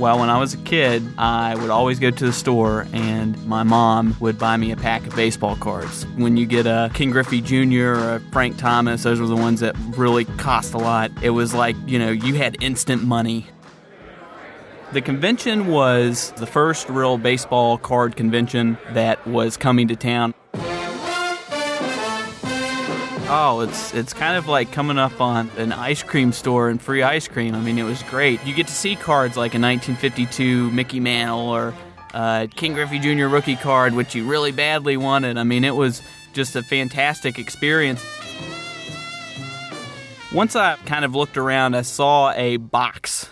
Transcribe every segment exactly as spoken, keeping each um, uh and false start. Well, when I was a kid, I would always go to the store, and my mom would buy me a pack of baseball cards. When you get a King Griffey Junior or a Frank Thomas, those were the ones that really cost a lot. It was like, you know, you had instant money. The convention was the first real baseball card convention that was coming to town. Oh, it's it's kind of like coming up on an ice cream store and free ice cream. I mean, it was great. You get to see cards like a nineteen fifty-two Mickey Mantle or uh, King Griffey Junior rookie card, which you really badly wanted. I mean, it was just a fantastic experience. Once I kind of looked around, I saw a box.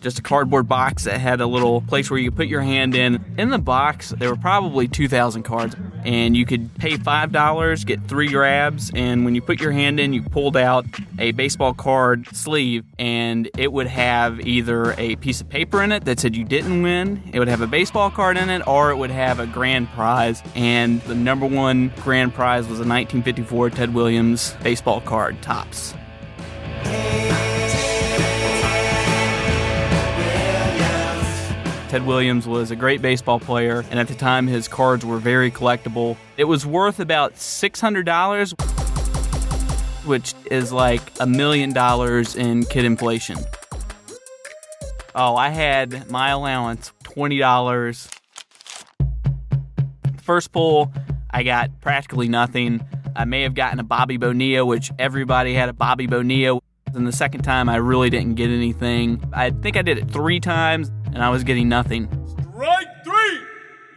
Just a cardboard box that had a little place where you put your hand in. In the box, there were probably two thousand cards, and you could pay five dollars, get three grabs, and when you put your hand in, you pulled out a baseball card sleeve, and it would have either a piece of paper in it that said you didn't win, it would have a baseball card in it, or it would have a grand prize, and the number one grand prize was a nineteen fifty-four Ted Williams baseball card, Topps. Ted Williams was a great baseball player, and at the time his cards were very collectible. It was worth about six hundred dollars, which is like a million dollars in kid inflation. Oh, I had my allowance, twenty dollars. First pull, I got practically nothing. I may have gotten a Bobby Bonilla, which everybody had a Bobby Bonilla. And the second time, I really didn't get anything. I think I did it three times, and I was getting nothing. Strike three!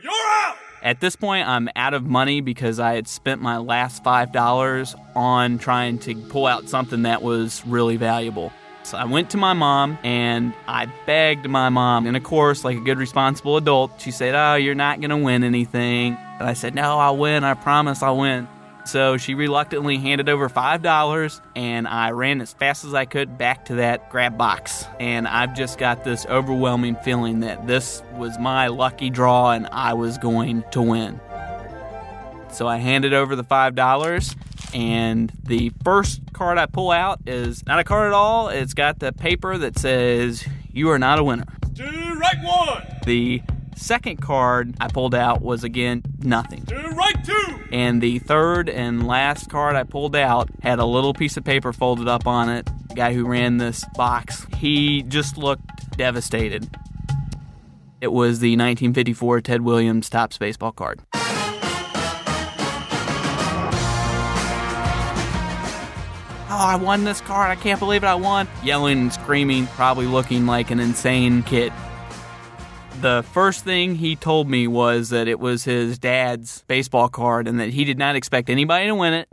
You're out! At this point, I'm out of money because I had spent my last five dollars on trying to pull out something that was really valuable. So I went to my mom, and I begged my mom. And of course, like a good responsible adult, she said, "Oh, you're not going to win anything." And I said, "No, I'll win. I promise I'll win." So she reluctantly handed over five dollars, and I ran as fast as I could back to that grab box. And I've just got this overwhelming feeling that this was my lucky draw and I was going to win. So I handed over the five dollars, and the first card I pull out is not a card at all. It's got the paper that says, "You are not a winner." To right one! The second card I pulled out was, again, nothing. To right two! And the third and last card I pulled out had a little piece of paper folded up on it. The guy who ran this box, he just looked devastated. It was the nineteen fifty-four Ted Williams Topps baseball card. "Oh, I won this card. I can't believe it. I won." Yelling and screaming, probably looking like an insane kid. The first thing he told me was that it was his dad's baseball card and that he did not expect anybody to win it.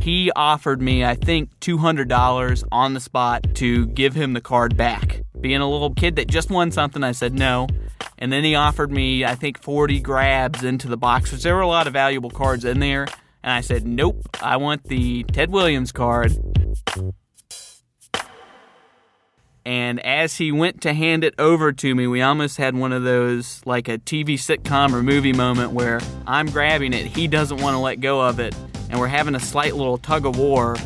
He offered me, I think, two hundred dollars on the spot to give him the card back. Being a little kid that just won something, I said no. And then he offered me, I think, forty grabs into the box, which there were a lot of valuable cards in there. And I said, "Nope, I want the Ted Williams card." And as he went to hand it over to me, we almost had one of those, like a T V sitcom or movie moment where I'm grabbing it, he doesn't want to let go of it, and we're having a slight little tug of war.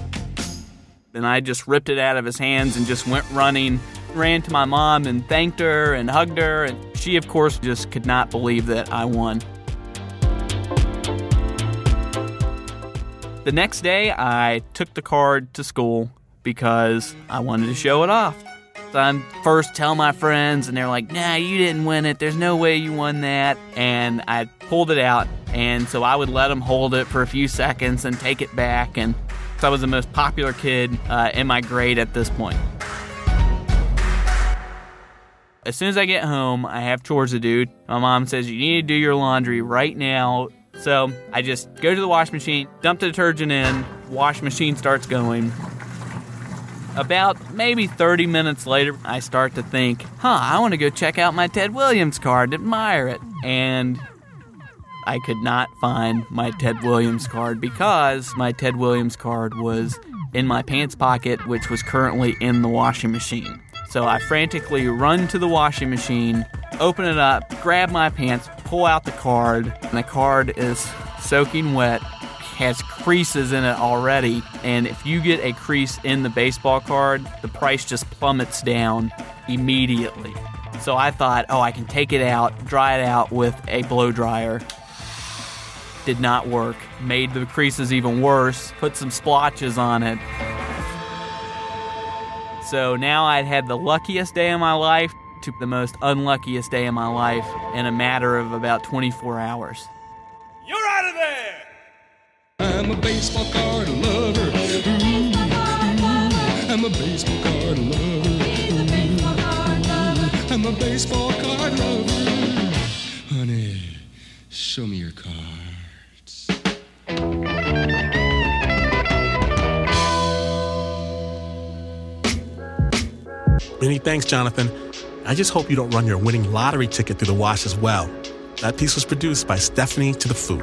And I just ripped it out of his hands and just went running, ran to my mom and thanked her and hugged her, and she, of course, just could not believe that I won. The next day, I took the card to school because I wanted to show it off. So I first tell my friends, and they're like, "Nah, you didn't win it. There's no way you won that." And I pulled it out, and so I would let them hold it for a few seconds and take it back. And so I was the most popular kid uh, in my grade at this point. As soon as I get home, I have chores to do. My mom says, "You need to do your laundry right now." So I just go to the wash machine, dump the detergent in, wash machine starts going. About maybe thirty minutes later, I start to think, huh, I want to go check out my Ted Williams card, admire it. And I could not find my Ted Williams card because my Ted Williams card was in my pants pocket, which was currently in the washing machine. So I frantically run to the washing machine, open it up, grab my pants, pull out the card, and the card is soaking wet. Has creases in it already, and if you get a crease in the baseball card, the price just plummets down immediately. So I thought, oh, I can take it out, dry it out with a blow dryer. Did not work. Made the creases even worse. Put some splotches on it. So now I'd had the luckiest day of my life to the most unluckiest day of my life in a matter of about twenty-four hours. You're out of there! I'm a baseball card lover. Ooh, I'm a baseball card lover. Ooh, I'm a baseball card lover. Honey, show me your cards. Many thanks, Jonathan. I just hope you don't run your winning lottery ticket through the wash as well. That piece was produced by Stephanie Foo.